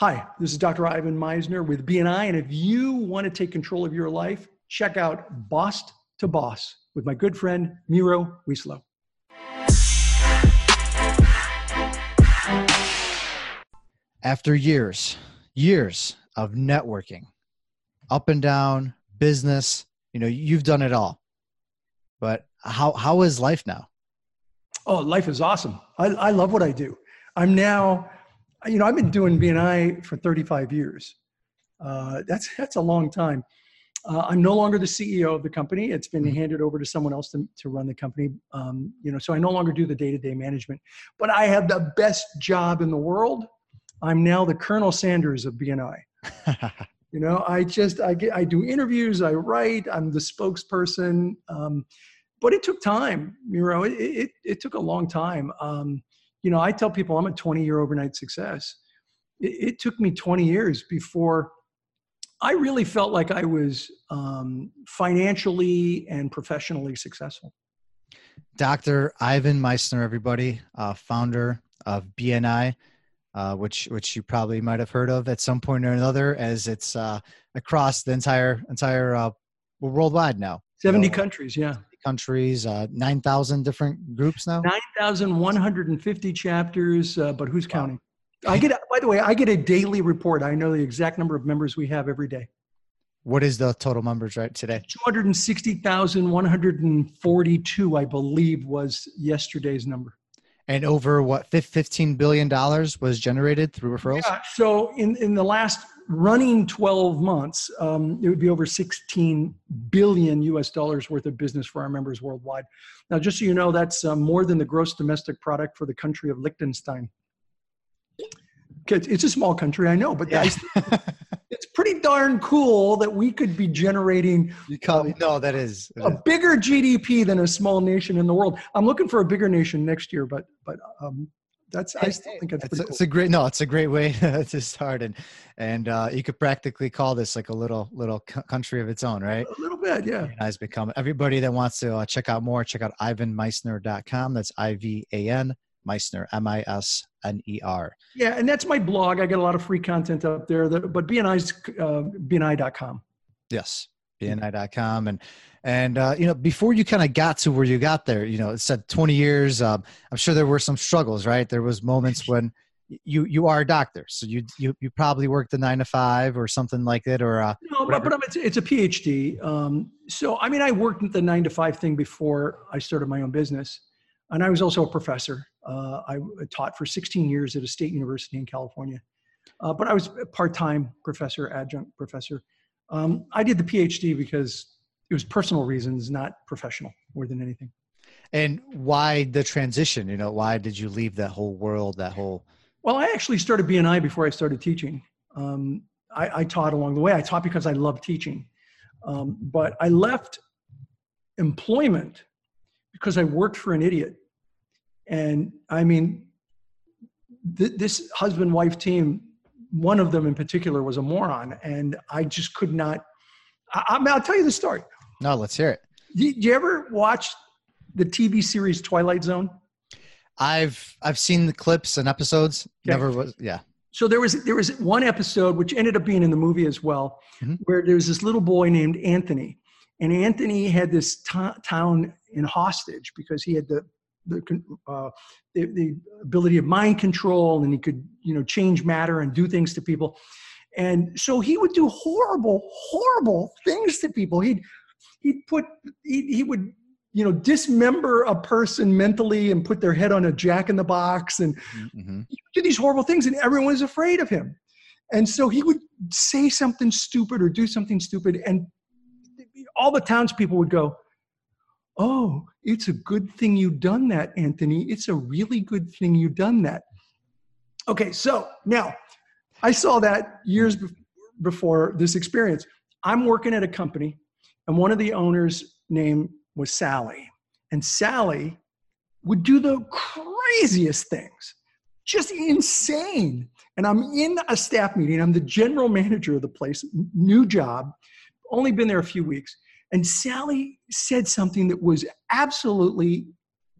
Hi, this is Dr. Ivan Misner with BNI, and if you want to take control of your life, check out Boss to Boss with my good friend, Miro Wieslow. After years of networking, up and down, business, you know, you've done it all. But how is life now? Oh, life is awesome. I love what I do. I'm now... You know, I've been doing BNI for 35 years. That's a long time. I'm no longer the CEO of the company. It's been handed over to someone else to run the company. You know, so I no longer do the day-to-day management. But I have the best job in the world. I'm now the Colonel Sanders of BNI. You know, I do interviews. I write. I'm the spokesperson. But it took time, Miro. It took a long time. You know, I tell people I'm a 20-year overnight success. It took me 20 years before I really felt like I was financially and professionally successful. Dr. Ivan Misner, everybody, founder of BNI, which you probably might have heard of at some point or another, as it's across the entire worldwide now. 70 countries, yeah. Countries, 9,000 different groups now? 9,150 chapters, but who's counting? By the way, I get a daily report. I know the exact number of members we have every day. What is the total members right today? 260,142, I believe, was yesterday's number. And over what, $15 billion was generated through referrals? Yeah, so in the last running 12 months, it would be over 16 billion US dollars worth of business for our members worldwide. Now, just so you know, that's more than the gross domestic product for the country of Liechtenstein. It's a small country, I know, but yeah. It's pretty darn cool that we could be generating a bigger GDP than a small nation in the world. I'm looking for a bigger nation next year, but I still think that's pretty cool. It's a great way to start, and you could practically call this like a little country of its own, right? A little bit, yeah. Everybody that wants to check out more, check out IvanMisner.com. That's IVAN. Misner, MISNER. Yeah, and that's my blog. I get a lot of free content up there, but BNI's BNI.com. Yes, BNI.com. And you know, before you kind of got to where you got there, you know, it said 20 years. I'm sure there were some struggles, right? There was moments when you are a doctor, so you probably worked a 9-to-5 or something like that, or no, but it's a PhD. So I mean, I worked at the 9-to-5 thing before I started my own business. And I was also a professor. I taught for 16 years at a state university in California. But I was a part-time professor, adjunct professor. I did the PhD because it was personal reasons, not professional, more than anything. And why the transition? You know, why did you leave that whole world, Well, I actually started BNI before I started teaching. I taught along the way. I taught because I loved teaching. But I left employment because I worked for an idiot. And I mean, this husband-wife team, one of them in particular was a moron. And I just could not, I'll tell you the story. No, let's hear it. Did you ever watch the TV series Twilight Zone? I've seen the clips and episodes. Okay. Never was, yeah. So there was one episode, which ended up being in the movie as well, where there was this little boy named Anthony. And Anthony had this town in hostage because he had the ability of mind control, and he could, you know, change matter and do things to people. And so he would do horrible, horrible things to people. He would, you know, dismember a person mentally and put their head on a jack in the box and he would do these horrible things, and everyone was afraid of him. And so he would say something stupid or do something stupid, and all the townspeople would go, "Oh, it's a good thing you've done that, Anthony. It's a really good thing you've done that." Okay, so now I saw that years before this experience. I'm working at a company, and one of the owners' name was Sally. And Sally would do the craziest things, just insane. And I'm in a staff meeting. I'm the general manager of the place, new job, only been there a few weeks. And Sally said something that was absolutely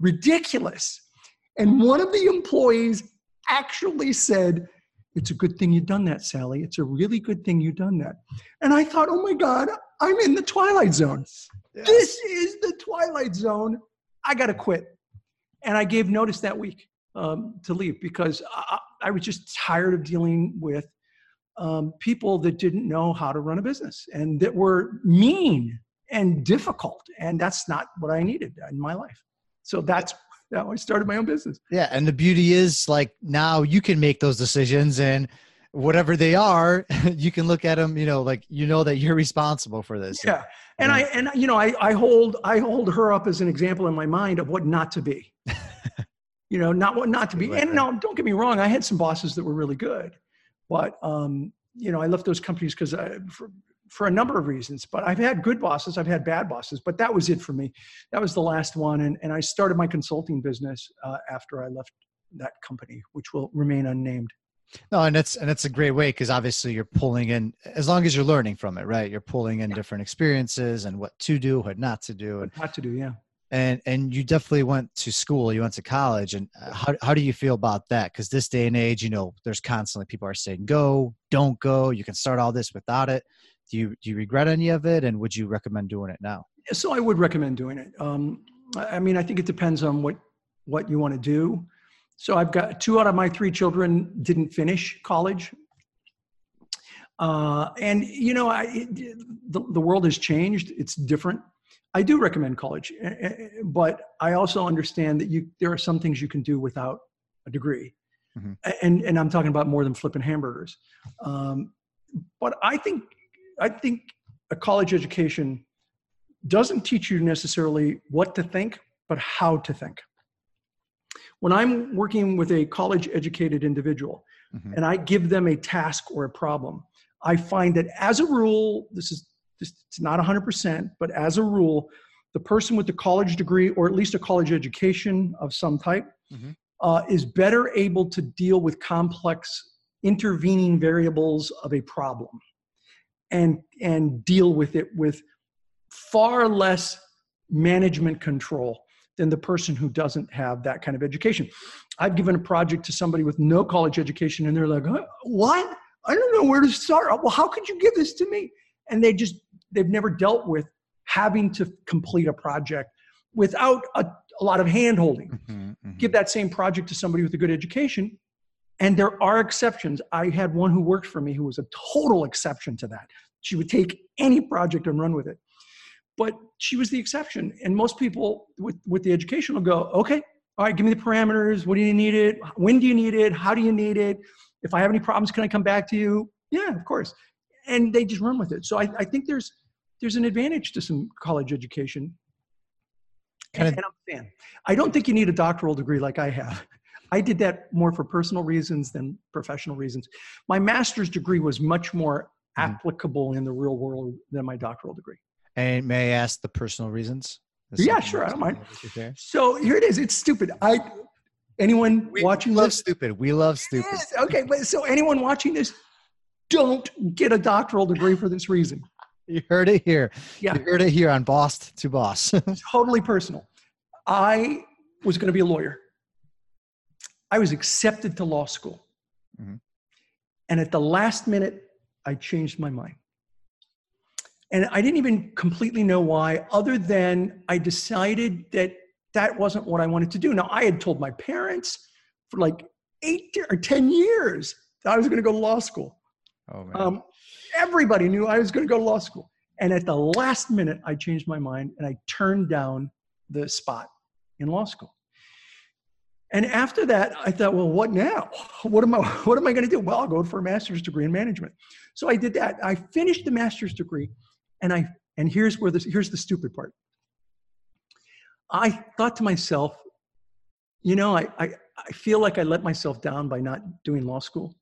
ridiculous. And one of the employees actually said, It's a good thing you've done that, Sally. It's a really good thing you've done that. And I thought, oh my God, I'm in the Twilight Zone. Yes. This is the Twilight Zone. I got to quit. And I gave notice that week to leave because I was just tired of dealing with people that didn't know how to run a business and that were mean and difficult. And that's not what I needed in my life. So that's how I started my own business. Yeah. And the beauty is, like, now you can make those decisions, and whatever they are, you can look at them, you know, like, you know, that you're responsible for this. Yeah. And you know, I hold her up as an example in my mind of what not to be, you know, not what not to be. And no, don't get me wrong. I had some bosses that were really good, but you know, I left those companies because for a number of reasons, but I've had good bosses, I've had bad bosses, but that was it for me. That was the last one. And I started my consulting business after I left that company, which will remain unnamed. No, and that's a great way, because obviously you're pulling in, as long as you're learning from it, right? You're pulling in different experiences and what to do, what not to do. And what to do, yeah. And you definitely went to school, you went to college. And how do you feel about that? Because this day and age, you know, there's constantly people are saying, go, don't go. You can start all this without it. Do you regret any of it? And would you recommend doing it now? So I would recommend doing it. I mean, I think it depends on what you want to do. So I've got 2 out of my 3 children didn't finish college. And you know, the world has changed. It's different. I do recommend college, but I also understand that there are some things you can do without a degree. Mm-hmm. And I'm talking about more than flipping hamburgers. But I think a college education doesn't teach you necessarily what to think, but how to think. When I'm working with a college educated individual, mm-hmm. and I give them a task or a problem, I find that as a rule, it's not 100%, but as a rule, the person with the college degree, or at least a college education of some type, mm-hmm. Is better able to deal with complex intervening variables of a problem and deal with it with far less management control than the person who doesn't have that kind of education. I've given a project to somebody with no college education, and they're like, what? I don't know where to start. Well, how could you give this to me? And they've never dealt with having to complete a project without a lot of hand-holding. Mm-hmm, mm-hmm. Give that same project to somebody with a good education, and there are exceptions. I had one who worked for me who was a total exception to that. She would take any project and run with it. But she was the exception. And most people with the education will go, okay, all right, give me the parameters. What do you need it? When do you need it? How do you need it? If I have any problems, can I come back to you? Yeah, of course. And they just run with it. So I think there's an advantage to some college education. And I'm a fan. I don't think you need a doctoral degree like I have. I did that more for personal reasons than professional reasons. My master's degree was much more applicable in the real world than my doctoral degree. And may I ask the personal reasons? Yeah, sure. I don't mind. So here it is. It's stupid. We love stupid. It is. Okay. But so anyone watching this, don't get a doctoral degree for this reason. You heard it here. Yeah. You heard it here on Boss to Boss. Totally personal. I was going to be a lawyer. I was accepted to law school. Mm-hmm. And at the last minute, I changed my mind. And I didn't even completely know why, other than I decided that wasn't what I wanted to do. Now, I had told my parents for like 8 or 10 years that I was going to go to law school. Oh, man. Everybody knew I was going to go to law school. And at the last minute, I changed my mind and I turned down the spot in law school. And after that, I thought, well, what now? What am I going to do? Well, I'll go for a master's degree in management. So I did that. I finished the master's degree. And here's the stupid part. I thought to myself, you know, I feel like I let myself down by not doing law school,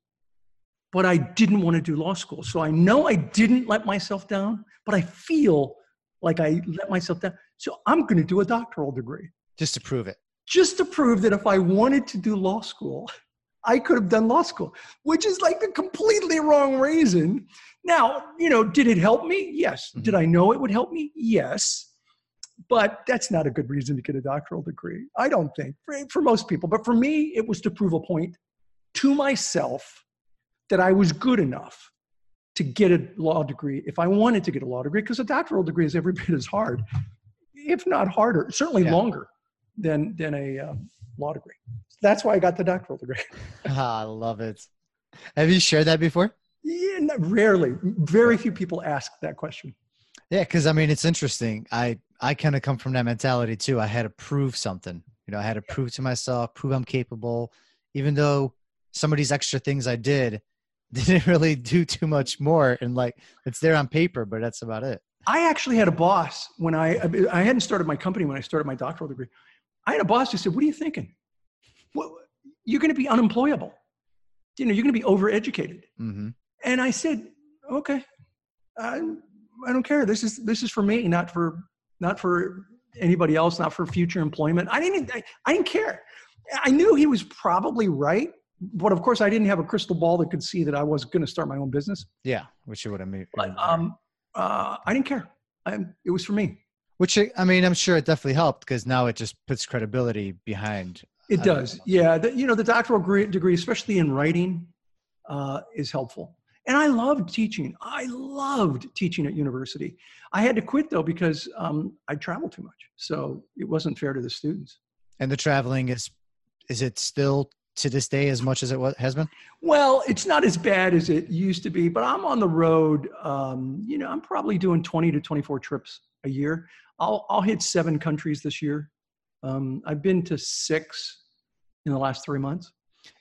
but I didn't want to do law school. So I know I didn't let myself down, but I feel like I let myself down. So I'm going to do a doctoral degree. Just to prove it. Just to prove that if I wanted to do law school, I could have done law school, which is like the completely wrong reason. Now, you know, did it help me? Yes. Mm-hmm. Did I know it would help me? Yes. But that's not a good reason to get a doctoral degree, I don't think, for most people. But for me, it was to prove a point to myself that I was good enough to get a law degree if I wanted to get a law degree, because a doctoral degree is every bit as hard, if not harder, certainly longer than a law degree. So that's why I got the doctoral degree. I love it. Have you shared that before? Yeah, rarely. Very few people ask that question. Yeah, because I mean, it's interesting. I kind of come from that mentality too. I had to prove something. You know, I had to prove to myself, prove I'm capable, even though some of these extra things I did didn't really do too much more. And like, it's there on paper, but that's about it. I actually had a boss when I hadn't started my company when I started my doctoral degree. I had a boss who said, "What are you thinking? What, you're going to be unemployable. You know, you're going to be overeducated." Mm-hmm. And I said, "Okay, I don't care. This is for me, not for anybody else, not for future employment." I didn't care. I knew he was probably right, but of course I didn't have a crystal ball that could see that I was going to start my own business. Yeah, which you would have made. But I didn't care. It was for me. Which, I mean, I'm sure it definitely helped, because now it just puts credibility behind. It does. Yeah. The doctoral degree, especially in writing, is helpful. And I loved teaching. I loved teaching at university. I had to quit though, because I traveled too much. So it wasn't fair to the students. And the traveling is it still to this day as much as it has been? Well, it's not as bad as it used to be, but I'm on the road. You know, I'm probably doing 20 to 24 trips a year. I'll hit 7 countries this year. I've been to 6 in the last 3 months.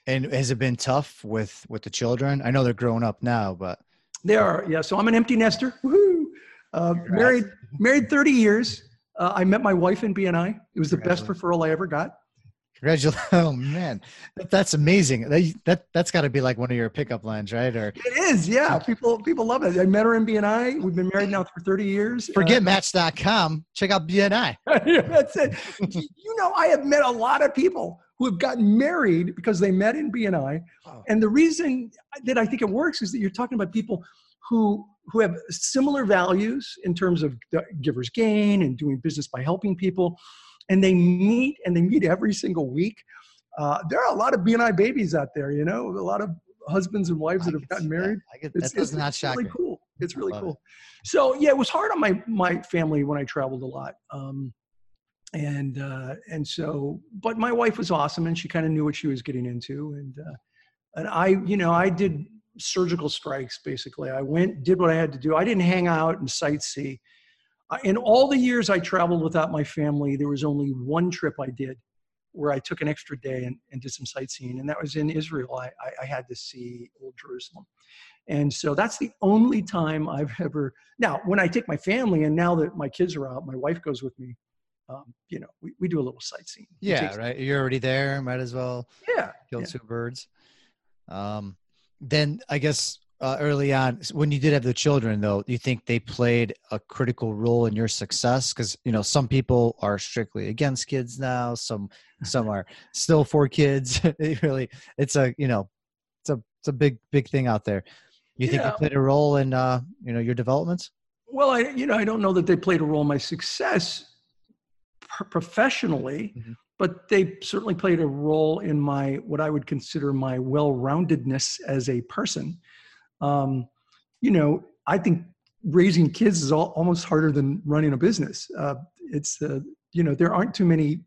And has it been tough with the children? I know they're growing up now, but they are. Yeah. So I'm an empty nester. Woohoo! Married 30 years. I met my wife in BNI. It was the best referral I ever got. Congratulations! Oh man, that's amazing. That's got to be like one of your pickup lines, right? Or it is. Yeah. People love it. I met her in BNI. We've been married now for 30 years. Forget Match.com. Check out BNI. That's it. You know, I have met a lot of people who have gotten married because they met in BNI. Wow. And the reason that I think it works is that you're talking about people who have similar values in terms of giver's gain and doing business by helping people. And they meet every single week. There are a lot of BNI babies out there, you know, a lot of husbands and wives that have gotten married. It's really cool. It's really cool. So yeah, it was hard on my family when I traveled a lot. And so, but my wife was awesome, and she kind of knew what she was getting into. And I, you know, I did surgical strikes, basically. I went, did what I had to do. I didn't hang out and sightsee. In all the years I traveled without my family, there was only one trip I did where I took an extra day and did some sightseeing. And that was in Israel. I had to see Old Jerusalem. And so that's the only time I've ever, now when I take my family and now that my kids are out, my wife goes with me. You know, we do a little sightseeing. Yeah, right. You're already there. Might as well kill 2 birds. Then I guess early on, when you did have the children, though, do you think they played a critical role in your success? Because, you know, some people are strictly against kids now. Some are still for kids. It really, it's a big thing out there. You think they played a role in, you know, your developments? Well, I don't know that they played a role in my success professionally, but they certainly played a role in my, what I would consider my well-roundedness as a person. You know, I think raising kids is almost harder than running a business. You know, there aren't too many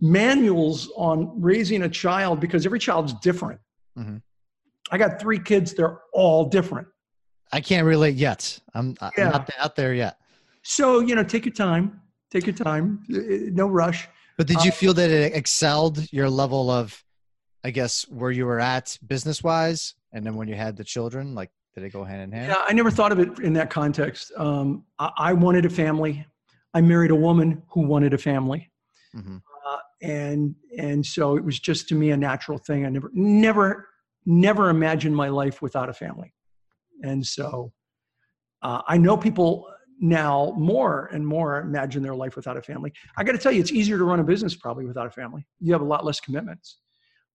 manuals on raising a child because every child's different. Mm-hmm. I got 3 kids. They're all different. I can't relate yet. I'm not out there yet. So, you know, take your time. Take your time, no rush. But did you feel that it excelled your level of, I guess, where you were at business-wise? And then when you had the children, like, did it go hand in hand? Yeah, I never thought of it in that context. I wanted a family. I married a woman who wanted a family. Mm-hmm. And so it was just, to me, a natural thing. I never imagined my life without a family. And so I know people now more and more imagine their life without a family. I got to tell you, it's easier to run a business probably without a family. You have a lot less commitments.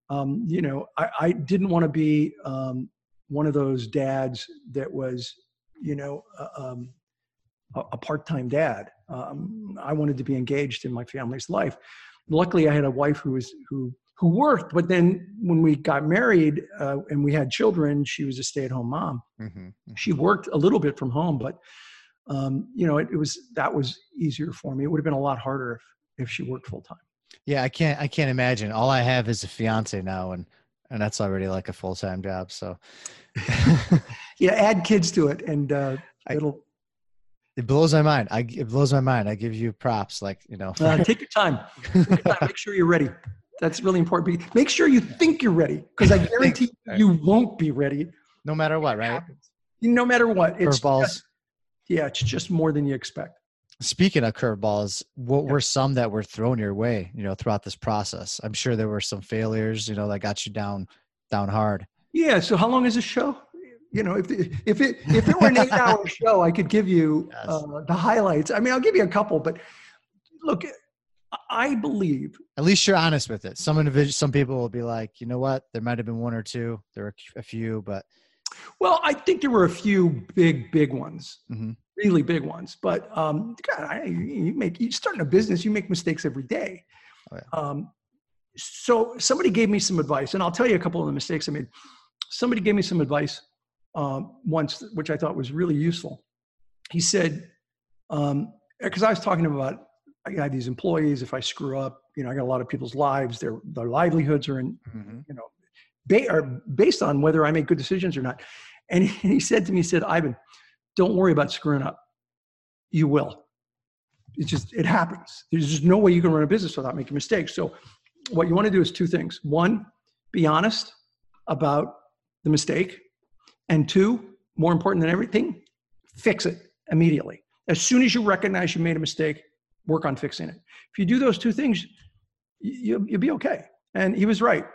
You know, I didn't want to be one of those dads that was, you know, a part-time dad. I wanted to be engaged in my family's life. Luckily, I had a wife who who worked. But then when we got married and we had children, she was a stay-at-home mom. Mm-hmm, mm-hmm. She worked a little bit from home, but you know, that was easier for me. It would have been a lot harder if she worked full time. Yeah, I can't imagine. All I have is a fiance now, and that's already like a full time job. So yeah, add kids to it, and it blows my mind. It blows my mind. I give you props, like, you know. Take your time. Take your time. Make sure you're ready. That's really important. Make sure you think you're ready, because I guarantee you won't be ready. No matter what, right? No matter what. Curveballs. Yeah, it's just more than you expect. Speaking of curveballs, what were some that were thrown your way, you know, throughout this process? I'm sure there were some failures, you know, that got you down hard. Yeah. So how long is this show? You know, if it were an 8-hour show, I could give you the highlights. I mean, I'll give you a couple, but look, I believe. At least you're honest with it. Some people will be like, you know what? There might've been one or two, there were a few, but. Well, I think there were a few big ones, mm-hmm. really big ones. But God, you're starting a business, you make mistakes every day. Oh, yeah. So somebody gave me some advice, and I'll tell you a couple of the mistakes I made. Somebody gave me some advice once, which I thought was really useful. He said, because I was talking about, I have these employees. If I screw up, you know, I got a lot of people's lives. Their livelihoods are in, mm-hmm. you know. They are based on whether I make good decisions or not. And he said to me, he said, Ivan, don't worry about screwing up. You will. It happens. There's just no way you can run a business without making mistakes. So what you want to do is two things. One, be honest about the mistake. And two, more important than everything, fix it immediately. As soon as you recognize you made a mistake, work on fixing it. If you do those two things, you'll be okay. And he was right.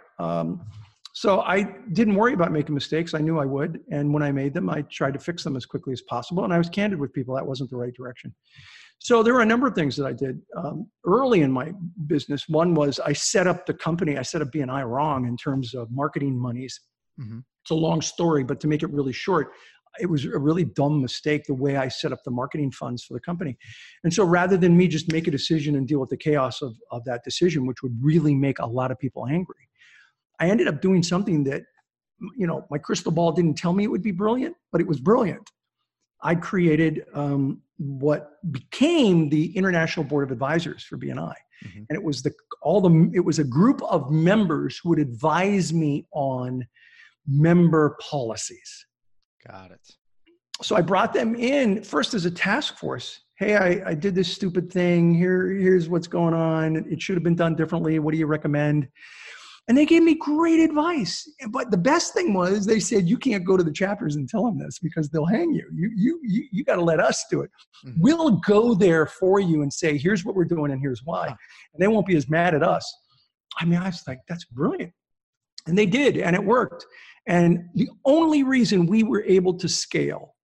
So I didn't worry about making mistakes. I knew I would. And when I made them, I tried to fix them as quickly as possible. And I was candid with people. That wasn't the right direction. So there were a number of things that I did early in my business. One was I set up the company. I set up BNI wrong in terms of marketing monies. Mm-hmm. It's a long story, but to make it really short, it was a really dumb mistake the way I set up the marketing funds for the company. And so rather than me just make a decision and deal with the chaos of that decision, which would really make a lot of people angry, I ended up doing something that, you know, my crystal ball didn't tell me it would be brilliant, but it was brilliant. I created what became the International Board of Advisors for BNI. Mm-hmm. And it was a group of members who would advise me on member policies. Got it. So I brought them in first as a task force. Hey, I did this stupid thing. Here's what's going on. It should have been done differently. What do you recommend? And they gave me great advice. But the best thing was they said, you can't go to the chapters and tell them this because they'll hang you. You got to let us do it. Mm-hmm. We'll go there for you and say, here's what we're doing and here's why. And they won't be as mad at us. I mean, I was like, that's brilliant. And they did, and it worked. And the only reason we were able to scale,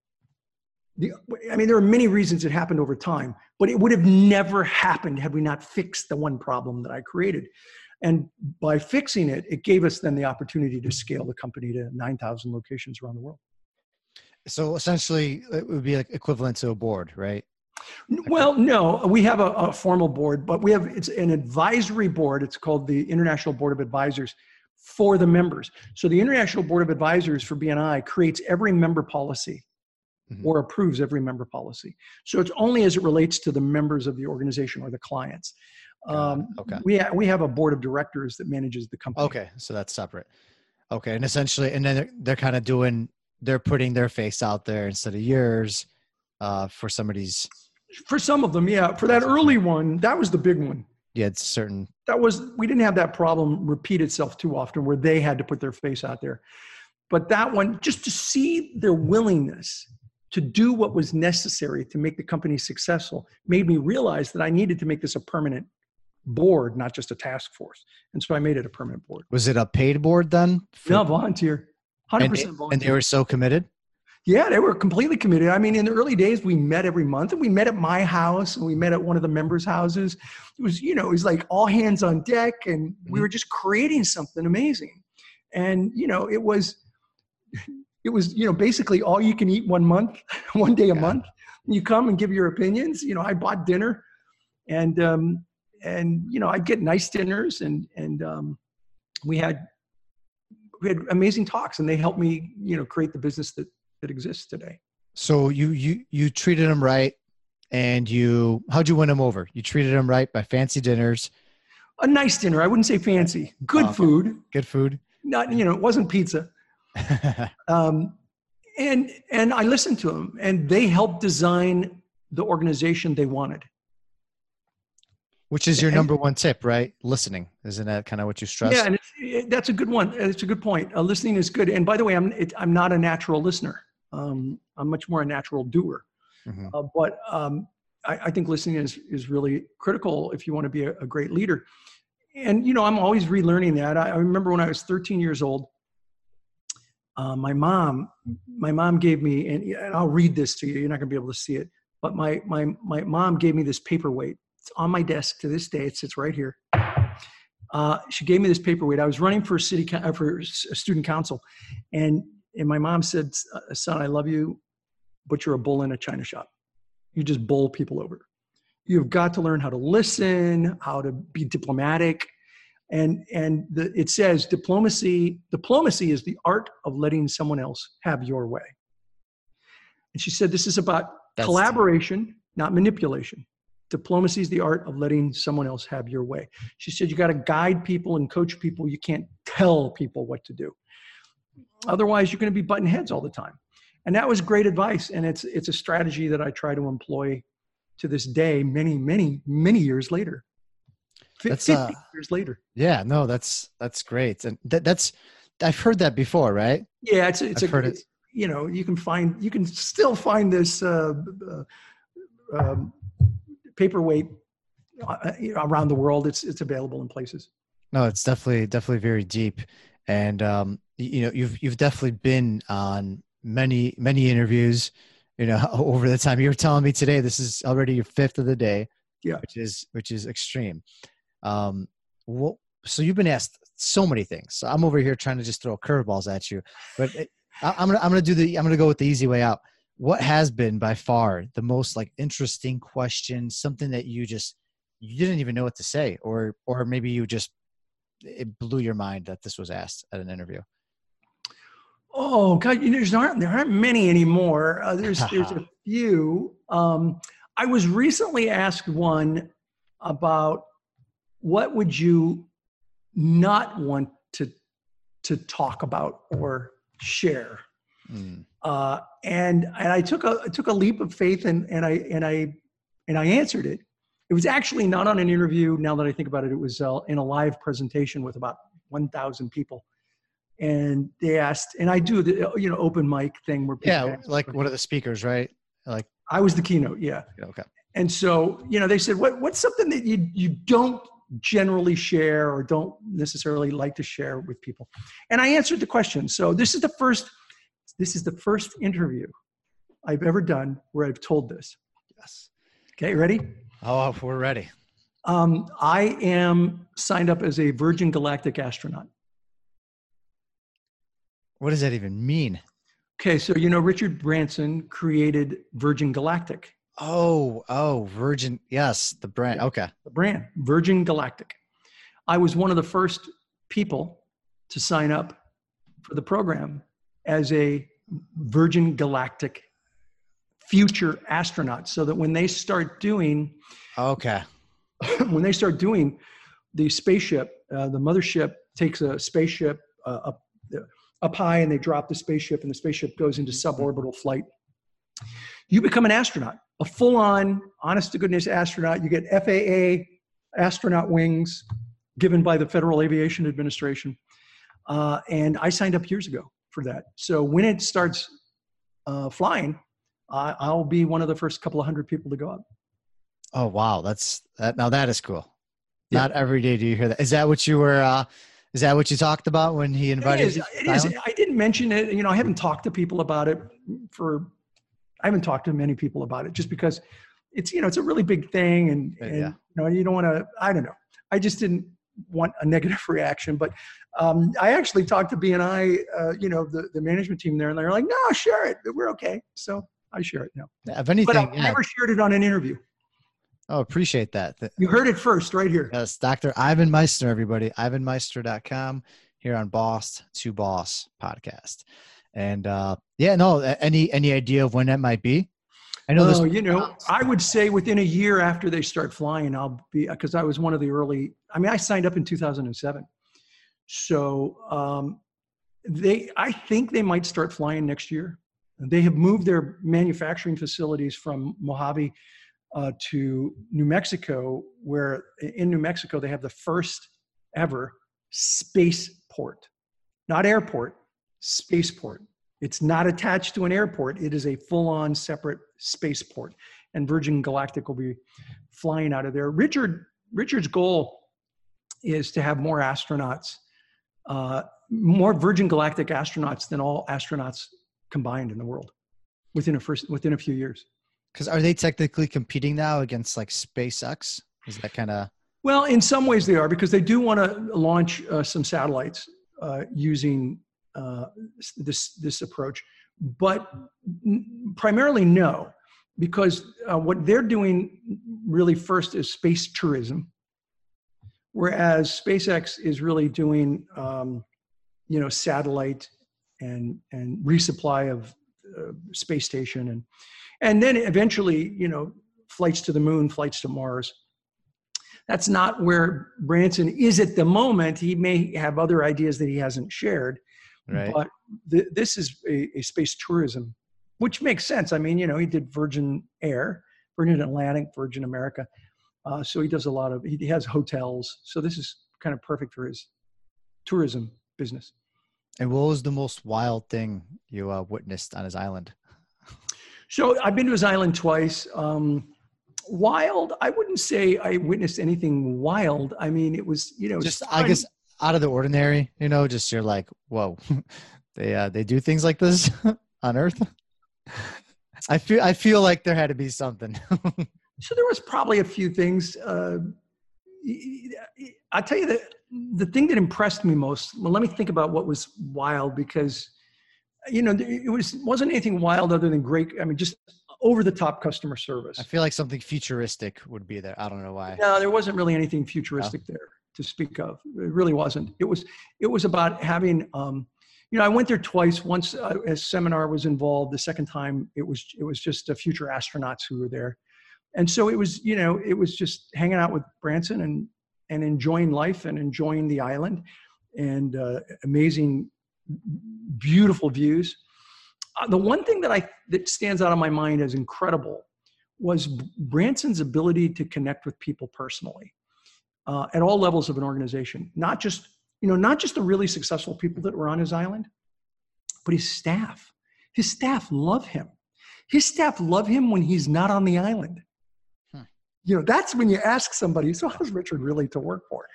there are many reasons it happened over time, but it would have never happened had we not fixed the one problem that I created. And by fixing it, it gave us then the opportunity to scale the company to 9,000 locations around the world. So essentially, it would be like equivalent to a board, right? Well, no, we have a formal board, but it's an advisory board. It's called the International Board of Advisors for the members. So the International Board of Advisors for BNI creates every member policy. Mm-hmm. or approves every member policy. So it's only as it relates to the members of the organization or the clients. Okay. We have a board of directors that manages the company. Okay. So that's separate. Okay. And essentially, and then they're kind of they're putting their face out there instead of yours for somebody's. For some of them. Yeah. For that early one, that was the big one. Yeah. It's certain. We didn't have that problem repeat itself too often where they had to put their face out there. But that one, just to see their willingness to do what was necessary to make the company successful made me realize that I needed to make this a permanent board, not just a task force. And so I made it a permanent board. Was it a paid board then? No, volunteer. 100% volunteer. And they were so committed? Yeah, they were completely committed. I mean, in the early days, we met every month, and we met at my house, and we met at one of the members' houses. It was like all hands on deck, and we were just creating something amazing. And, you know, it was, you know, basically all you can eat one day a month. You come and give your opinions. You know, I bought dinner, and you know, I'd get nice dinners, and we had amazing talks, and they helped me, you know, create the business that exists today. So you treated them right, and how'd you win them over? You treated them right by fancy dinners. A nice dinner. I wouldn't say fancy. Good food. Good food. Not, you know, it wasn't pizza. And I listened to them, and they helped design the organization they wanted. Which is your number one tip, right? Listening. Isn't that kind of what you stress? Yeah, and that's a good one. It's a good point. Listening is good. And by the way, I'm not a natural listener. I'm much more a natural doer. Mm-hmm. I think listening is really critical if you want to be a great leader. And, you know, I'm always relearning that. I remember when I was 13 years old, my mom gave me, and I'll read this to you, you're not going to be able to see it, but my mom gave me this paperweight. It's on my desk to this day. It sits right here. She gave me this paperweight. I was running for student council, and my mom said, "Son, I love you, but you're a bull in a china shop. You just bowl people over. You've got to learn how to listen, how to be diplomatic." And it says diplomacy is the art of letting someone else have your way. And she said, this is about collaboration, not manipulation. Diplomacy is the art of letting someone else have your way. She said, you got to guide people and coach people. You can't tell people what to do. Otherwise, you're going to be butting heads all the time. And that was great advice. And it's a strategy that I try to employ to this day, many, many, many years later. 50 years later. Yeah, no, that's great. And that's, I've heard that before, right? Yeah. I've heard it. You know, you can still find this paperweight around the world. It's available in places. No, it's definitely very deep. And, you know, you've definitely been on many interviews, you know, over the time. You were telling me today, this is already your fifth of the day, yeah, which is extreme. So you've been asked so many things. So I'm over here trying to just throw curveballs at you, but I'm gonna go with the easy way out. What has been by far the most like interesting question? Something that you didn't even know what to say, or maybe it blew your mind that this was asked at an interview. Oh God, there aren't many anymore. There's a few. I was recently asked one about what would you not want to talk about or share, and I took a leap of faith and I answered it. It was actually not on an interview. Now that I think about it, it was in a live presentation with about 1,000 people. And they asked, and I do the, you know, open mic thing where people ask, like one of the speakers, right? Like I was the keynote, yeah. Okay. And so, you know, they said, what's something that you don't generally share or don't necessarily like to share with people? And I answered the question. So this is the first interview I've ever done where I've told this. Yes. Okay, ready? Oh, we're ready. I am signed up as a Virgin Galactic astronaut. What does that even mean? Okay, so you know Richard Branson created Virgin Galactic. Oh, Virgin, yes, the brand. Okay. The brand, Virgin Galactic. I was one of the first people to sign up for the program as a Virgin Galactic future astronaut, so that when they start doing the spaceship, the mothership takes a spaceship up high, and they drop the spaceship, and the spaceship goes into suborbital flight. You become an astronaut, a full-on, honest-to-goodness astronaut. You get FAA astronaut wings given by the Federal Aviation Administration. And I signed up years ago for that. So when it starts flying, I'll be one of the first couple of hundred people to go up. Oh, wow. Now that is cool. Yeah. Not every day do you hear that. Is that what you were... Is that what you talked about when he invited you? It is. I didn't mention it. You know, I haven't talked to people about it just because it's, you know, it's a really big thing and yeah. You know, you don't want to, I don't know. I just didn't want a negative reaction, but I actually talked to BNI, you know, the management team there, and they're like, no, share it. We're okay. So I share it now. If anything, but I've never shared it on an interview. Oh, appreciate that. You heard it first right here. Yes, Dr. Ivan Misner, everybody. IvanMisner.com here on Boss to Boss podcast. And yeah, no, any idea of when that might be? I know this. You know, I would say within a year after they start flying, I'll be, because I was one of the early, I mean, I signed up in 2007. So I think they might start flying next year. They have moved their manufacturing facilities from Mojave to New Mexico, where in New Mexico, they have the first ever spaceport, not airport, spaceport. It's not attached to an airport. It is a full-on separate spaceport, and Virgin Galactic will be flying out of there. Richard's goal is to have more astronauts, more Virgin Galactic astronauts than all astronauts combined in the world within a few years. Because are they technically competing now against like SpaceX? Is that kind of... Well, in some ways they are, because they do want to launch some satellites using this approach. But primarily no, because what they're doing really first is space tourism, whereas SpaceX is really doing, you know, satellite and resupply of space station and then eventually, you know, flights to the moon, flights to Mars. That's not where Branson is at the moment. He may have other ideas that he hasn't shared, right? But this is a space tourism, which makes sense. I mean, you know, he did Virgin Air, Virgin Atlantic, Virgin America. So he does a lot of, he has hotels. So this is kind of perfect for his tourism business. And what was the most wild thing you witnessed on his island? So I've been to his island twice. Wild, I wouldn't say I witnessed anything wild. I mean, it was, you know, just I guess out of the ordinary, you know, just you're like, whoa, they do things like this on Earth. I feel like there had to be something. So there was probably a few things. I'll tell you that the thing that impressed me most, well, let me think about what was wild, because, you know, it wasn't anything wild other than great. I mean, just over-the-top customer service. I feel like something futuristic would be there. I don't know why. No, there wasn't really anything futuristic there to speak of. It really wasn't. It was about having, you know, I went there twice. Once a seminar was involved. The second time, it was just the future astronauts who were there. And so it was, you know, it was just hanging out with Branson and enjoying life and enjoying the island and amazing, beautiful views. The one thing that stands out in my mind as incredible was Branson's ability to connect with people personally at all levels of an organization. Not just the really successful people that were on his island, but his staff. His staff love him. His staff love him when he's not on the island. Huh. You know, that's when you ask somebody, so how's Richard really to work for?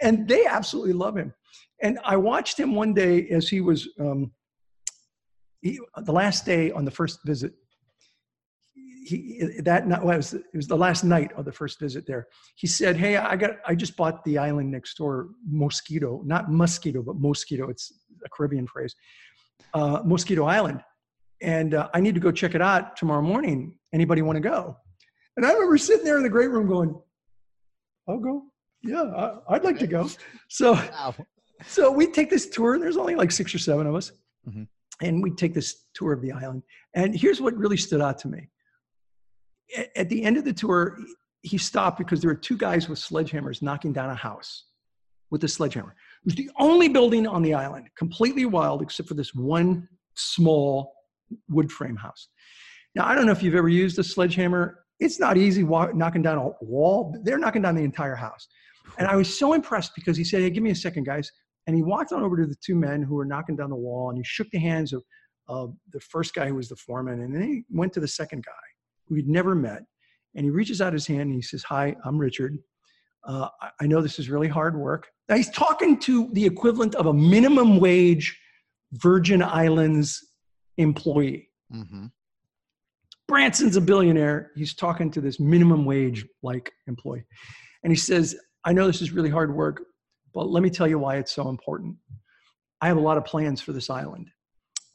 And they absolutely love him. And I watched him one day as he was... the last day on the first visit, it was the last night of the first visit there. He said, "Hey, I just bought the island next door, Mosquito, not Mosquito, but Mosquito. It's a Caribbean phrase, Mosquito Island. And I need to go check it out tomorrow morning. Anybody want to go?" And I remember sitting there in the great room going, "I'll go. Yeah, I'd like to go." So, wow. So we take this tour, and there's only like 6 or 7 of us. Mm-hmm. And we take this tour of the island. And here's what really stood out to me. At the end of the tour, he stopped because there were 2 guys with sledgehammers knocking down a house with a sledgehammer. It was the only building on the island, completely wild, except for this one small wood frame house. Now, I don't know if you've ever used a sledgehammer. It's not easy knocking down a wall. They're knocking down the entire house. And I was so impressed because he said, "Hey, give me a second, guys." And he walked on over to the 2 men who were knocking down the wall, and he shook the hands of the first guy who was the foreman. And then he went to the second guy who he'd never met. And he reaches out his hand and he says, "Hi, I'm Richard. I know this is really hard work." Now he's talking to the equivalent of a minimum wage Virgin Islands employee. Mm-hmm. Branson's a billionaire. He's talking to this minimum wage like employee. And he says, "I know this is really hard work, but let me tell you why it's so important. I have a lot of plans for this island.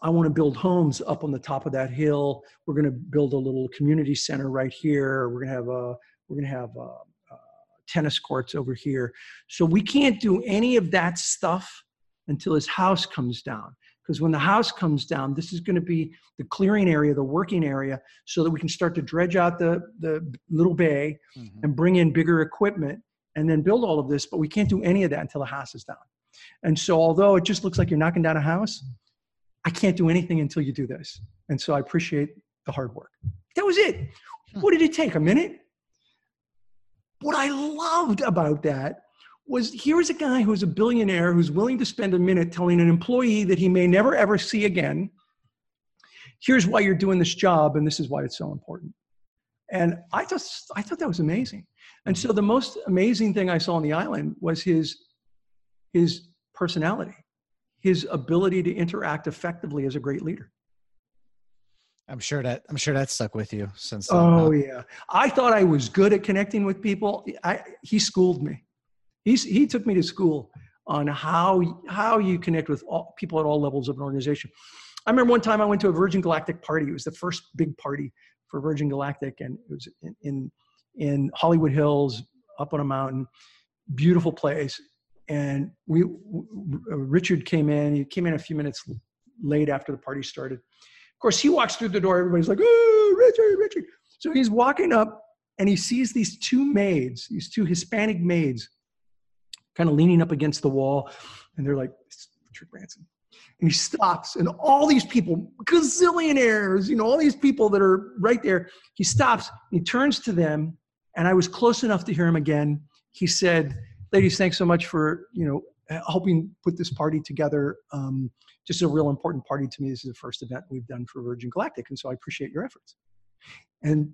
I want to build homes up on the top of that hill. We're going to build a little community center right here. We're going to have We're going to have tennis courts over here. So we can't do any of that stuff until his house comes down. Because when the house comes down, this is going to be the clearing area, the working area, so that we can start to dredge out the little bay mm-hmm. and bring in bigger equipment and then build all of this. But we can't do any of that until the house is down. And so although it just looks like you're knocking down a house, I can't do anything until you do this. And so I appreciate the hard work. That was it. What did it take? A minute? What I loved about that was here is a guy who's a billionaire who's willing to spend a minute telling an employee that he may never ever see again, here's why you're doing this job and this is why it's so important. And I thought that was amazing. And so the most amazing thing I saw on the island was his personality, his ability to interact effectively as a great leader. I'm sure that stuck with you since then. Oh yeah. I thought I was good at connecting with people. He schooled me. He took me to school on how you connect with people at all levels of an organization. I remember one time I went to a Virgin Galactic party. It was the first big party for Virgin Galactic, and it was in Hollywood Hills, up on a mountain, beautiful place. And Richard came in. He came in a few minutes late after the party started. Of course, he walks through the door. Everybody's like, "Oh, Richard!" So he's walking up, and he sees these two maids, these two Hispanic maids, kind of leaning up against the wall, and they're like, "It's Richard Branson." And he stops, and all these people, gazillionaires, all these people that are right there, he stops, he turns to them, and I was close enough to hear him again. He said, "Ladies, thanks so much for, helping put this party together. Just a real important party to me. This is the first event we've done for Virgin Galactic, and so I appreciate your efforts." And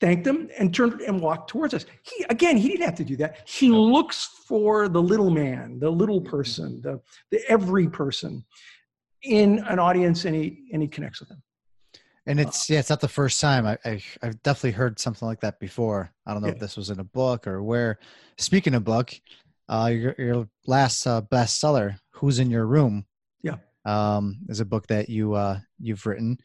thanked them and turned and walked towards us. He didn't have to do that. He looks for the little man, the little person, the every person in an audience, and he connects with them. And it's not the first time. I've definitely heard something like that before. I don't know if this was in a book or where. Speaking of book, your last bestseller, "Who's in Your Room," is a book that you've written.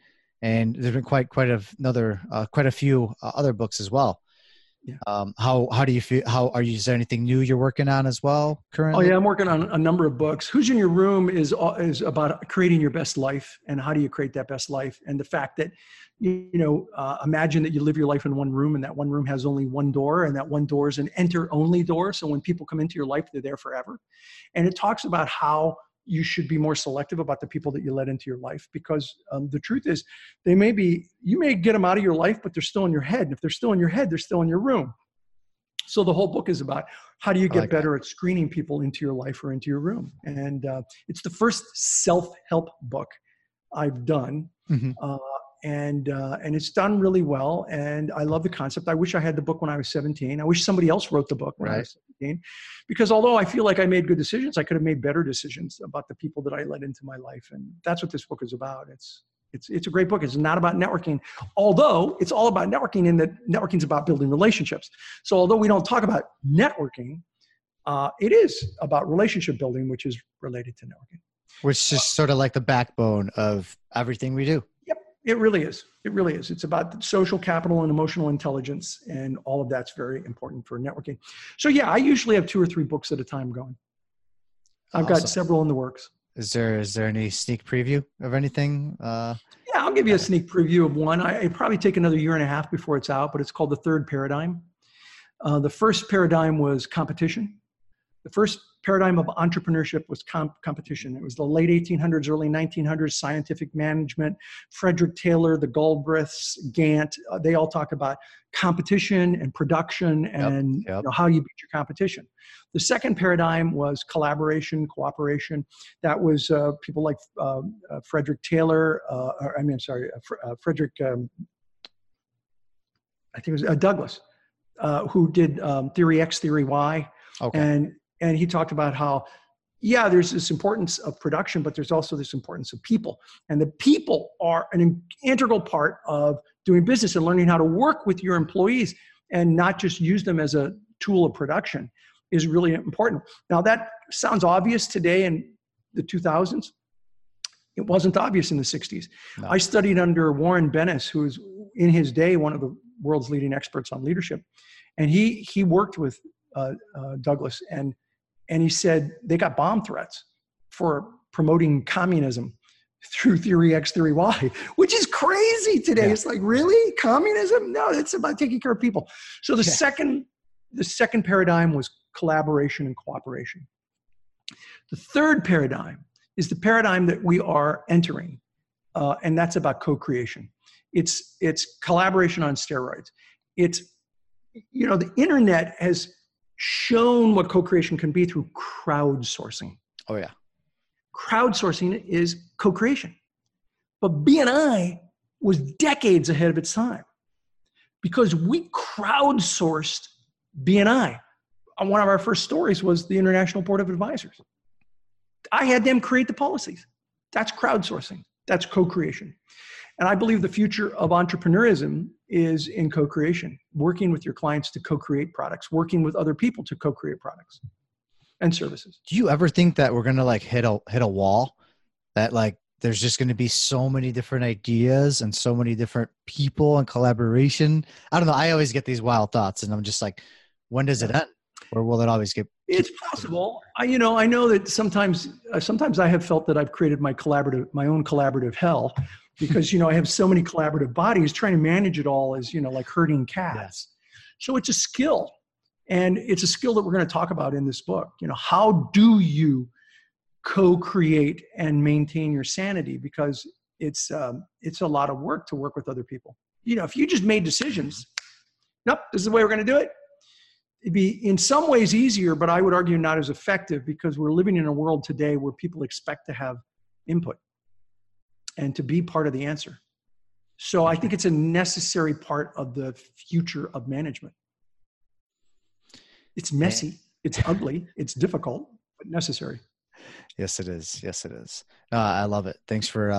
And there's been quite a few other books as well. Yeah. How do you feel? Is there anything new you're working on as well currently? Oh yeah, I'm working on a number of books. Who's in Your Room is about creating your best life, and how do you create that best life? And the fact that imagine that you live your life in one room, and that one room has only one door, and that one door is an enter-only door. So when people come into your life, they're there forever. And it talks about how you should be more selective about the people that you let into your life, because the truth is you may get them out of your life, but they're still in your head. And if they're still in your head, they're still in your room. So the whole book is about how do you get better at screening people into your life or into your room. And it's the first self-help book I've done. Mm-hmm. And it's done really well. And I love the concept. I wish I had the book when I was 17. I wish somebody else wrote the book when I was 17, because although I feel like I made good decisions, I could have made better decisions about the people that I let into my life. And that's what this book is about. It's a great book. It's not about networking, although it's all about networking, in that networking's about building relationships. So although we don't talk about networking, it is about relationship building, which is related to networking. Which is sort of like the backbone of everything we do. It really is. It really is. It's about social capital and emotional intelligence, and all of that's very important for networking. So yeah, I usually have 2 or 3 books at a time going. I've got several in the works. Is there any sneak preview of anything? Yeah, I'll give you a sneak preview of one. It'd probably take another 1.5 years before it's out, but it's called The Third Paradigm. The first paradigm was competition. The first paradigm of entrepreneurship was competition. It was the late 1800s, early 1900s, scientific management. Frederick Taylor, the Goldbreths, Gantt, they all talk about competition and production and how you beat your competition. The second paradigm was collaboration, cooperation. That was people like Frederick Taylor, Frederick, I think it was Douglas, who did Theory X, Theory Y. Okay. And he talked about how, there's this importance of production, but there's also this importance of people. And the people are an integral part of doing business and learning how to work with your employees and not just use them as a tool of production is really important. Now, that sounds obvious today in the 2000s. It wasn't obvious in the 60s. No. I studied under Warren Bennis, who was in his day one of the world's leading experts on leadership. And he worked with Douglas, and he said they got bomb threats for promoting communism through Theory X, Theory Y, which is crazy today. Yeah. It's like, really? Communism? No, it's about taking care of people. So the second paradigm was collaboration and cooperation. The third paradigm is the paradigm that we are entering, and that's about co-creation. It's collaboration on steroids. It's, you know, the internet has shown what co-creation can be through crowdsourcing. Oh, yeah. Crowdsourcing is co-creation. But BNI was decades ahead of its time because we crowdsourced BNI. One of our first stories was the International Board of Advisors. I had them create the policies. That's crowdsourcing. That's co-creation. And I believe the future of entrepreneurism is in co-creation, working with your clients to co-create products, working with other people to co-create products and services. Do you ever think that we're going to like hit a wall, that like there's just going to be so many different ideas and so many different people and collaboration? I don't know. I always get these wild thoughts and I'm just like, when does it end? Or will it always get? It's possible. I know that sometimes I have felt that I've created my own collaborative hell, because, you know, I have so many collaborative bodies. Trying to manage it all is, you know, like herding cats. Yes. So it's a skill. And it's a skill that we're going to talk about in this book. You know, how do you co-create and maintain your sanity? Because it's a lot of work to work with other people. You know, if you just made decisions, nope, this is the way we're going to do it. It'd be in some ways easier, but I would argue not as effective, because we're living in a world today where people expect to have input and to be part of the answer. So I think it's a necessary part of the future of management. It's messy, it's ugly, it's difficult, but necessary. Yes, it is. Yes, it is. I love it. Thanks for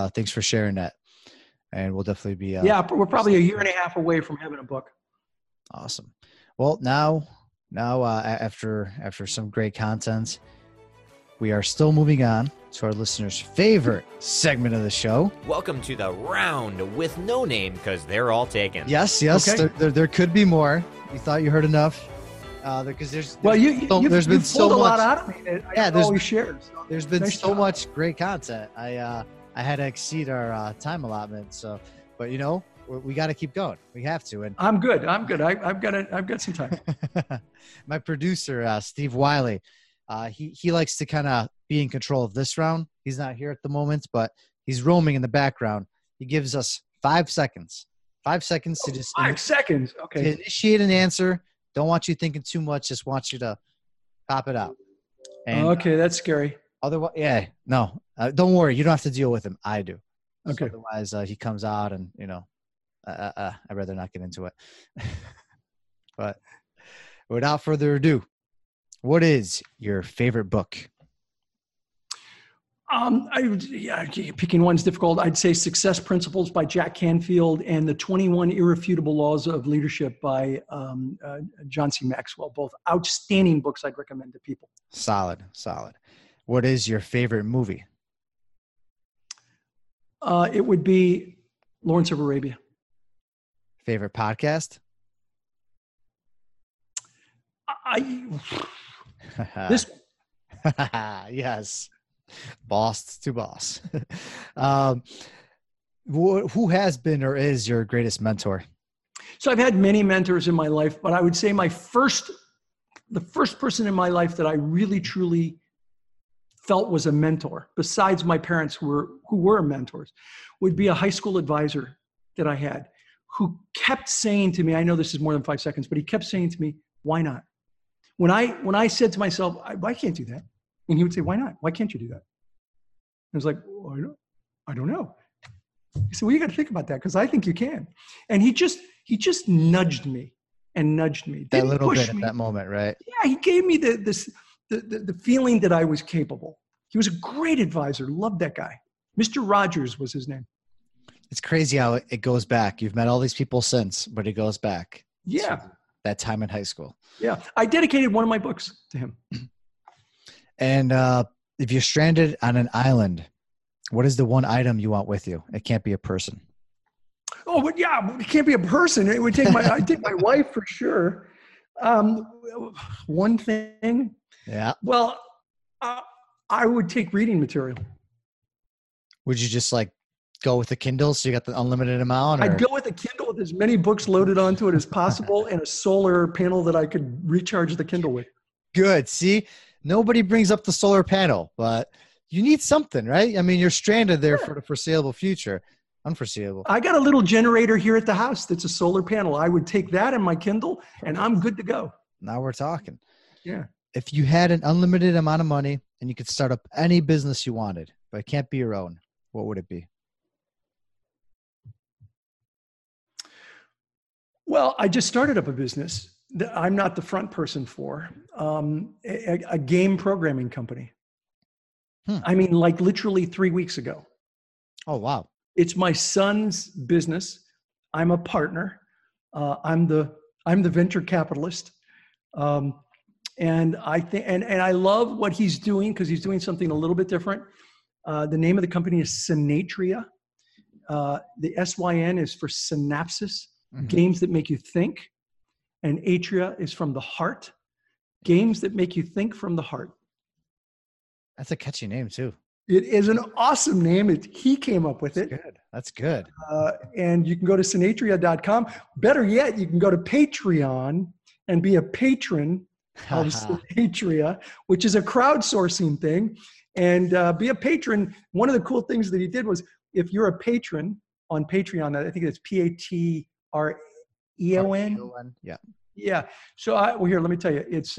sharing that. And we'll definitely be. We're probably a year and a half away from having a book. Awesome. Well, now, after some great content, we are still moving on to our listeners' favorite segment of the show. Welcome to the round with no name, because they're all taken. Yes. Okay. There could be more. You thought you heard enough. There's been so much, pulled a lot out of me. There's been so much great content. I had to exceed our time allotment. So, but you know, we got to keep going. We have to. And I'm good. I've got some time. My producer, Steve Wiley, he likes to kind of be in control of this round. He's not here at the moment, but he's roaming in the background. He gives us 5 seconds. 5 seconds to just 5 seconds. Okay. To initiate an answer. Don't want you thinking too much. Just want you to pop it out. And, okay, that's scary. Otherwise, yeah, no. Don't worry. You don't have to deal with him. I do. Okay. So otherwise, he comes out and, you know. I'd rather not get into it. But without further ado, what is your favorite book? Picking one's difficult. I'd say Success Principles by Jack Canfield and The 21 Irrefutable Laws of Leadership by John C. Maxwell. Both outstanding books I'd recommend to people. Solid. What is your favorite movie? It would be Lawrence of Arabia. Favorite podcast? This one. Yes. Boss to boss. Who has been or is your greatest mentor? So I've had many mentors in my life, but I would say the first person in my life that I really truly felt was a mentor, besides my parents who were mentors, would be a high school advisor that I had, who kept saying to me, I know this is more than 5 seconds, but he kept saying to me, why not? When I said to myself, I can't do that. And he would say, why not? Why can't you do that? I was like, well, I don't know. He said, well, you got to think about that, because I think you can. And he just nudged me. That little bit at that moment, right? Yeah, he gave me the feeling that I was capable. He was a great advisor. Loved that guy. Mr. Rogers was his name. It's crazy how it goes back. You've met all these people since, but it goes back. Yeah. To that time in high school. Yeah. I dedicated one of my books to him. And if you're stranded on an island, what is the one item you want with you? It can't be a person. Oh, but yeah, it can't be a person. It would take my, I'd take my wife for sure. One thing. Yeah. Well, I would take reading material. Would you just like go with the Kindle so you got the unlimited amount? Or? I'd go with the Kindle with as many books loaded onto it as possible and a solar panel that I could recharge the Kindle with. Good. See, nobody brings up the solar panel, but you need something, right? I mean, you're stranded there for the foreseeable future. Unforeseeable. I got a little generator here at the house that's a solar panel. I would take that and my Kindle and I'm good to go. Now we're talking. Yeah. If you had an unlimited amount of money and you could start up any business you wanted, but it can't be your own, what would it be? Well, I just started up a business that I'm not the front person for, a game programming company. I mean, like literally 3 weeks ago. Oh, wow. It's my son's business. I'm a partner. I'm the venture capitalist. And I think, and I love what he's doing because he's doing something a little bit different. The name of the company is Synatria. The SYN is for synapses, games that make you think. And atria is from the heart, games that make you think from the heart. That's a catchy name too. It is an awesome name. He came up with it. Good. That's good. And you can go to Synatria.com. Better yet, you can go to Patreon and be a patron of Synatria, which is a crowdsourcing thing. And be a patron. One of the cool things that he did was if you're a patron on Patreon, I think it's Patreon. Yeah. Yeah. So well, here, let me tell you. It's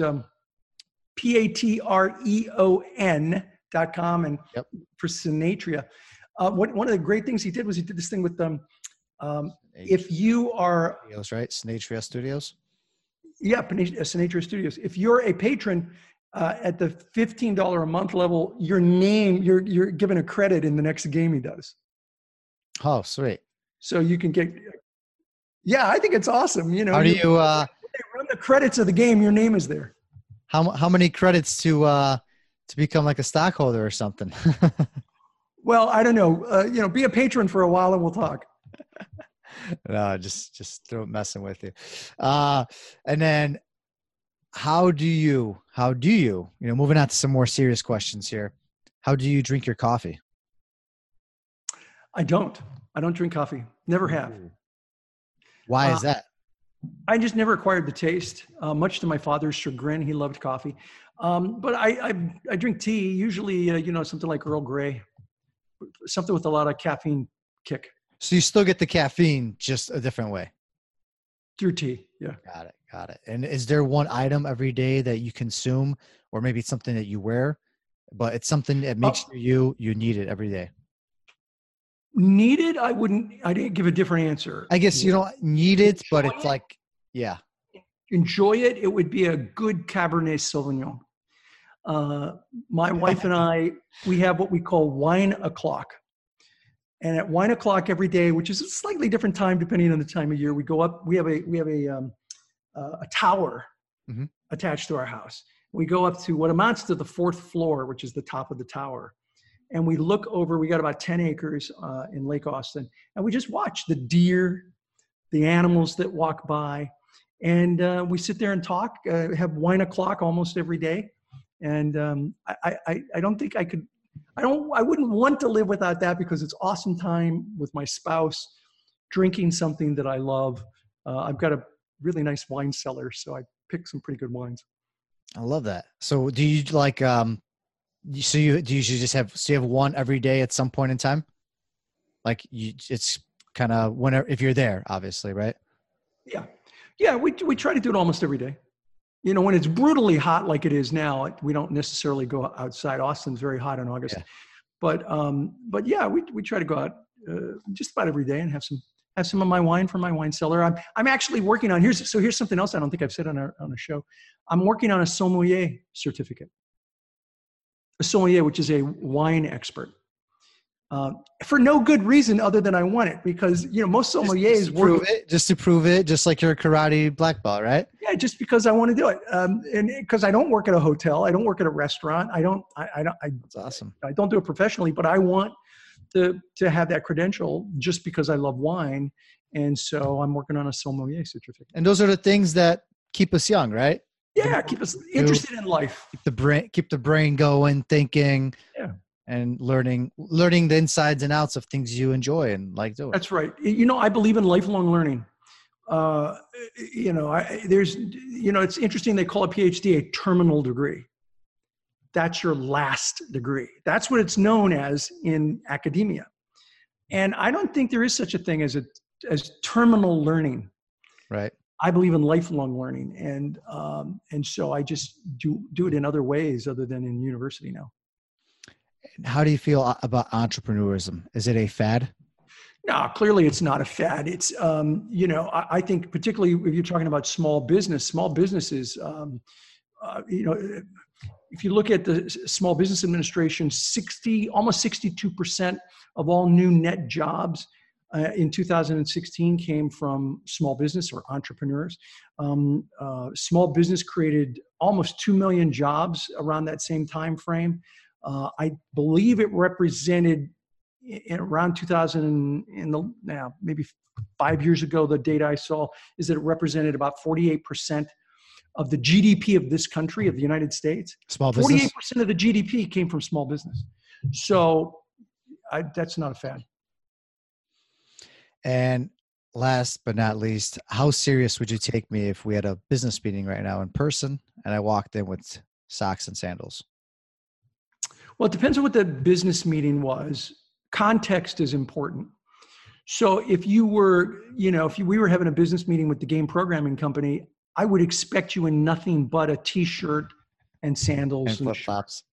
Patreon.com and for Synatria. One of the great things he did was he did this thing with them. If you are... Studios, right? Synatria Studios? Yeah, Synatria Studios. If you're a patron at the $15 a month level, your name, you're given a credit in the next game he does. Oh, sweet. So you can get... Yeah, I think it's awesome. You know, how do you... They run the credits of the game, your name is there. How many credits to become like a stockholder or something? Well, I don't know. You know, be a patron for a while and we'll talk. No, just messing with you. And then you know, moving on to some more serious questions here. How do you drink your coffee? I don't drink coffee. Never have. Why is that? I just never acquired the taste, much to my father's chagrin. He loved coffee. But I drink tea, usually, you know, something like Earl Grey, something with a lot of caffeine kick. So you still get the caffeine, just a different way. Through tea. Yeah. Got it. Got it. And is there one item every day that you consume, or maybe it's something that you wear, but it's something that makes you need it every day? Needed? I didn't give a different answer. I guess you don't need it, but it's like, yeah. Enjoy it. It would be a good Cabernet Sauvignon. My wife and I, we have what we call wine o'clock. And at wine o'clock every day, which is a slightly different time depending on the time of year, we go up. We have a tower attached to our house. We go up to what amounts to the fourth floor, which is the top of the tower. And we look over. We got about 10 acres in Lake Austin. And we just watch the deer, the animals that walk by. And we sit there and talk, have wine o'clock almost every day. And I don't think I could, I wouldn't want to live without that because it's awesome time with my spouse, drinking something that I love. I've got a really nice wine cellar, so I pick some pretty good wines. I love that. So do you like, so you have one every day at some point in time? Like it's kind of whenever, if you're there, obviously, right? Yeah. Yeah, we try to do it almost every day. You know, when it's brutally hot like it is now, we don't necessarily go outside. Austin's very hot in August. Yeah. But yeah, we try to go out just about every day and have some of my wine from my wine cellar. I'm actually working on, here's something else I don't think I've said on a show. I'm working on a sommelier certificate. A sommelier, which is a wine expert. For no good reason other than I want it, because you know most sommeliers just to prove it, just like your karate black belt, right? Yeah, just because I want to do it, and because I don't work at a hotel, I don't work at a restaurant, I don't. That's awesome. I don't do it professionally, but I want to have that credential just because I love wine. And so I'm working on a sommelier certificate. And those are the things that keep us young, right? Yeah, keep us interested in life. Keep the brain going, thinking, yeah, and learning the insides and outs of things you enjoy and like doing. That's right. You know, I believe in lifelong learning. You know, it's interesting. They call a PhD a terminal degree. That's your last degree. That's what it's known as in academia. And I don't think there is such a thing as terminal learning. Right. I believe in lifelong learning, and so I just do it in other ways other than in university now. How do you feel about entrepreneurism? Is it a fad? No, clearly it's not a fad. It's you know, I think particularly if you're talking about small businesses. You know, if you look at the Small Business Administration, almost 62% of all new net jobs in 2016 came from small business or entrepreneurs. Small business created almost 2 million jobs around that same time frame. I believe it represented around 2000 maybe 5 years ago. The data I saw is that it represented about 48% of the GDP of this country, of the United States. Small business. 48% of the GDP came from small business. So that's not a fad. And last but not least, how serious would you take me if we had a business meeting right now in person and I walked in with socks and sandals? Well, it depends on what the business meeting was. Context is important. So if you were, you know, if we were having a business meeting with the game programming company, I would expect you in nothing but a t-shirt and sandals and flip-flops.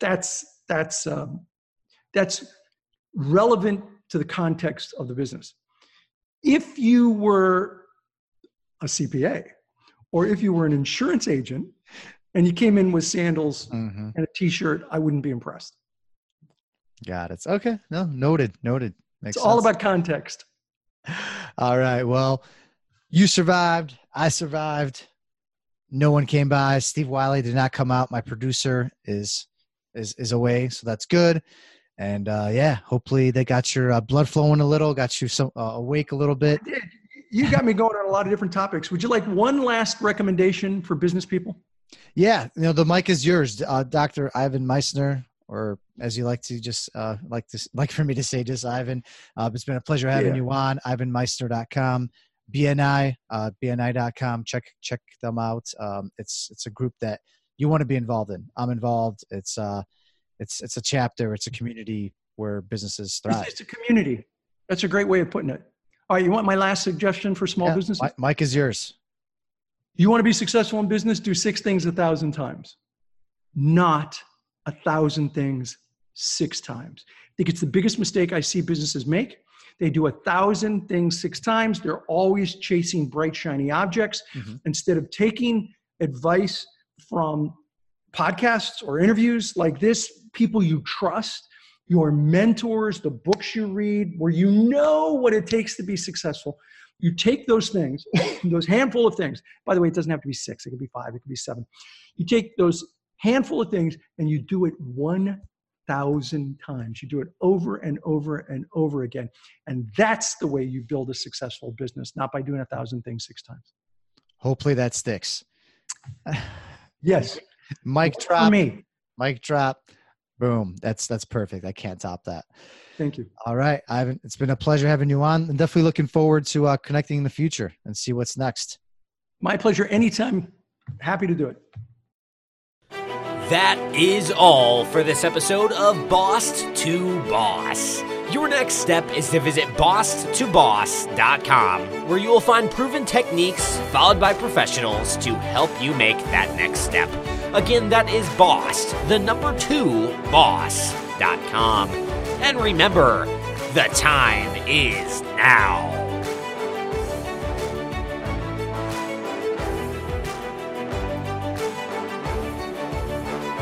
That's relevant to the context of the business. If you were a CPA or if you were an insurance agent and you came in with sandals and a t-shirt, I wouldn't be impressed. Got it. Okay. No, noted. Makes sense. All about context. All right. Well, you survived. I survived. No one came by. Steve Wiley did not come out. My producer is away. So that's good. And yeah, hopefully they got your blood flowing a little, got you awake a little bit. I did. You got me going on a lot of different topics. Would you like one last recommendation for business people? Yeah, you know, the mic is yours, Dr. Ivan Misner, or as you like to just like for me to say, just Ivan. It's been a pleasure having you on. IvanMisner.com, BNI, BNI.com. Check them out. It's a group that you want to be involved in. I'm involved. It's a chapter. It's a community where businesses thrive. It's a community. That's a great way of putting it. All right. You want my last suggestion for small businesses? Mike is yours. You want to be successful in business? Do 6 things 1,000 times. Not 1,000 things 6 times. I think it's the biggest mistake I see businesses make. They do 1,000 things 6 times. They're always chasing bright, shiny objects. Instead of taking advice from podcasts or interviews like this, people you trust, your mentors, the books you read, where you know what it takes to be successful. You take those things, those handful of things. By the way, it doesn't have to be 6. It could be 5. It could be 7. You take those handful of things and you do it 1,000 times. You do it over and over and over again. And that's the way you build a successful business, not by doing 1,000 things 6 times. Hopefully that sticks. Yes. Mic drop. For me. Mic drop. Boom. That's perfect. I can't top that. Thank you. All right, Ivan. It's been a pleasure having you on. I'm definitely looking forward to connecting in the future and see what's next. My pleasure. Anytime. Happy to do it. That is all for this episode of Boss to Boss. Your next step is to visit BossToBoss.com, where you will find proven techniques followed by professionals to help you make that next step. Again, that is BossToBoss.com. And remember, the time is now.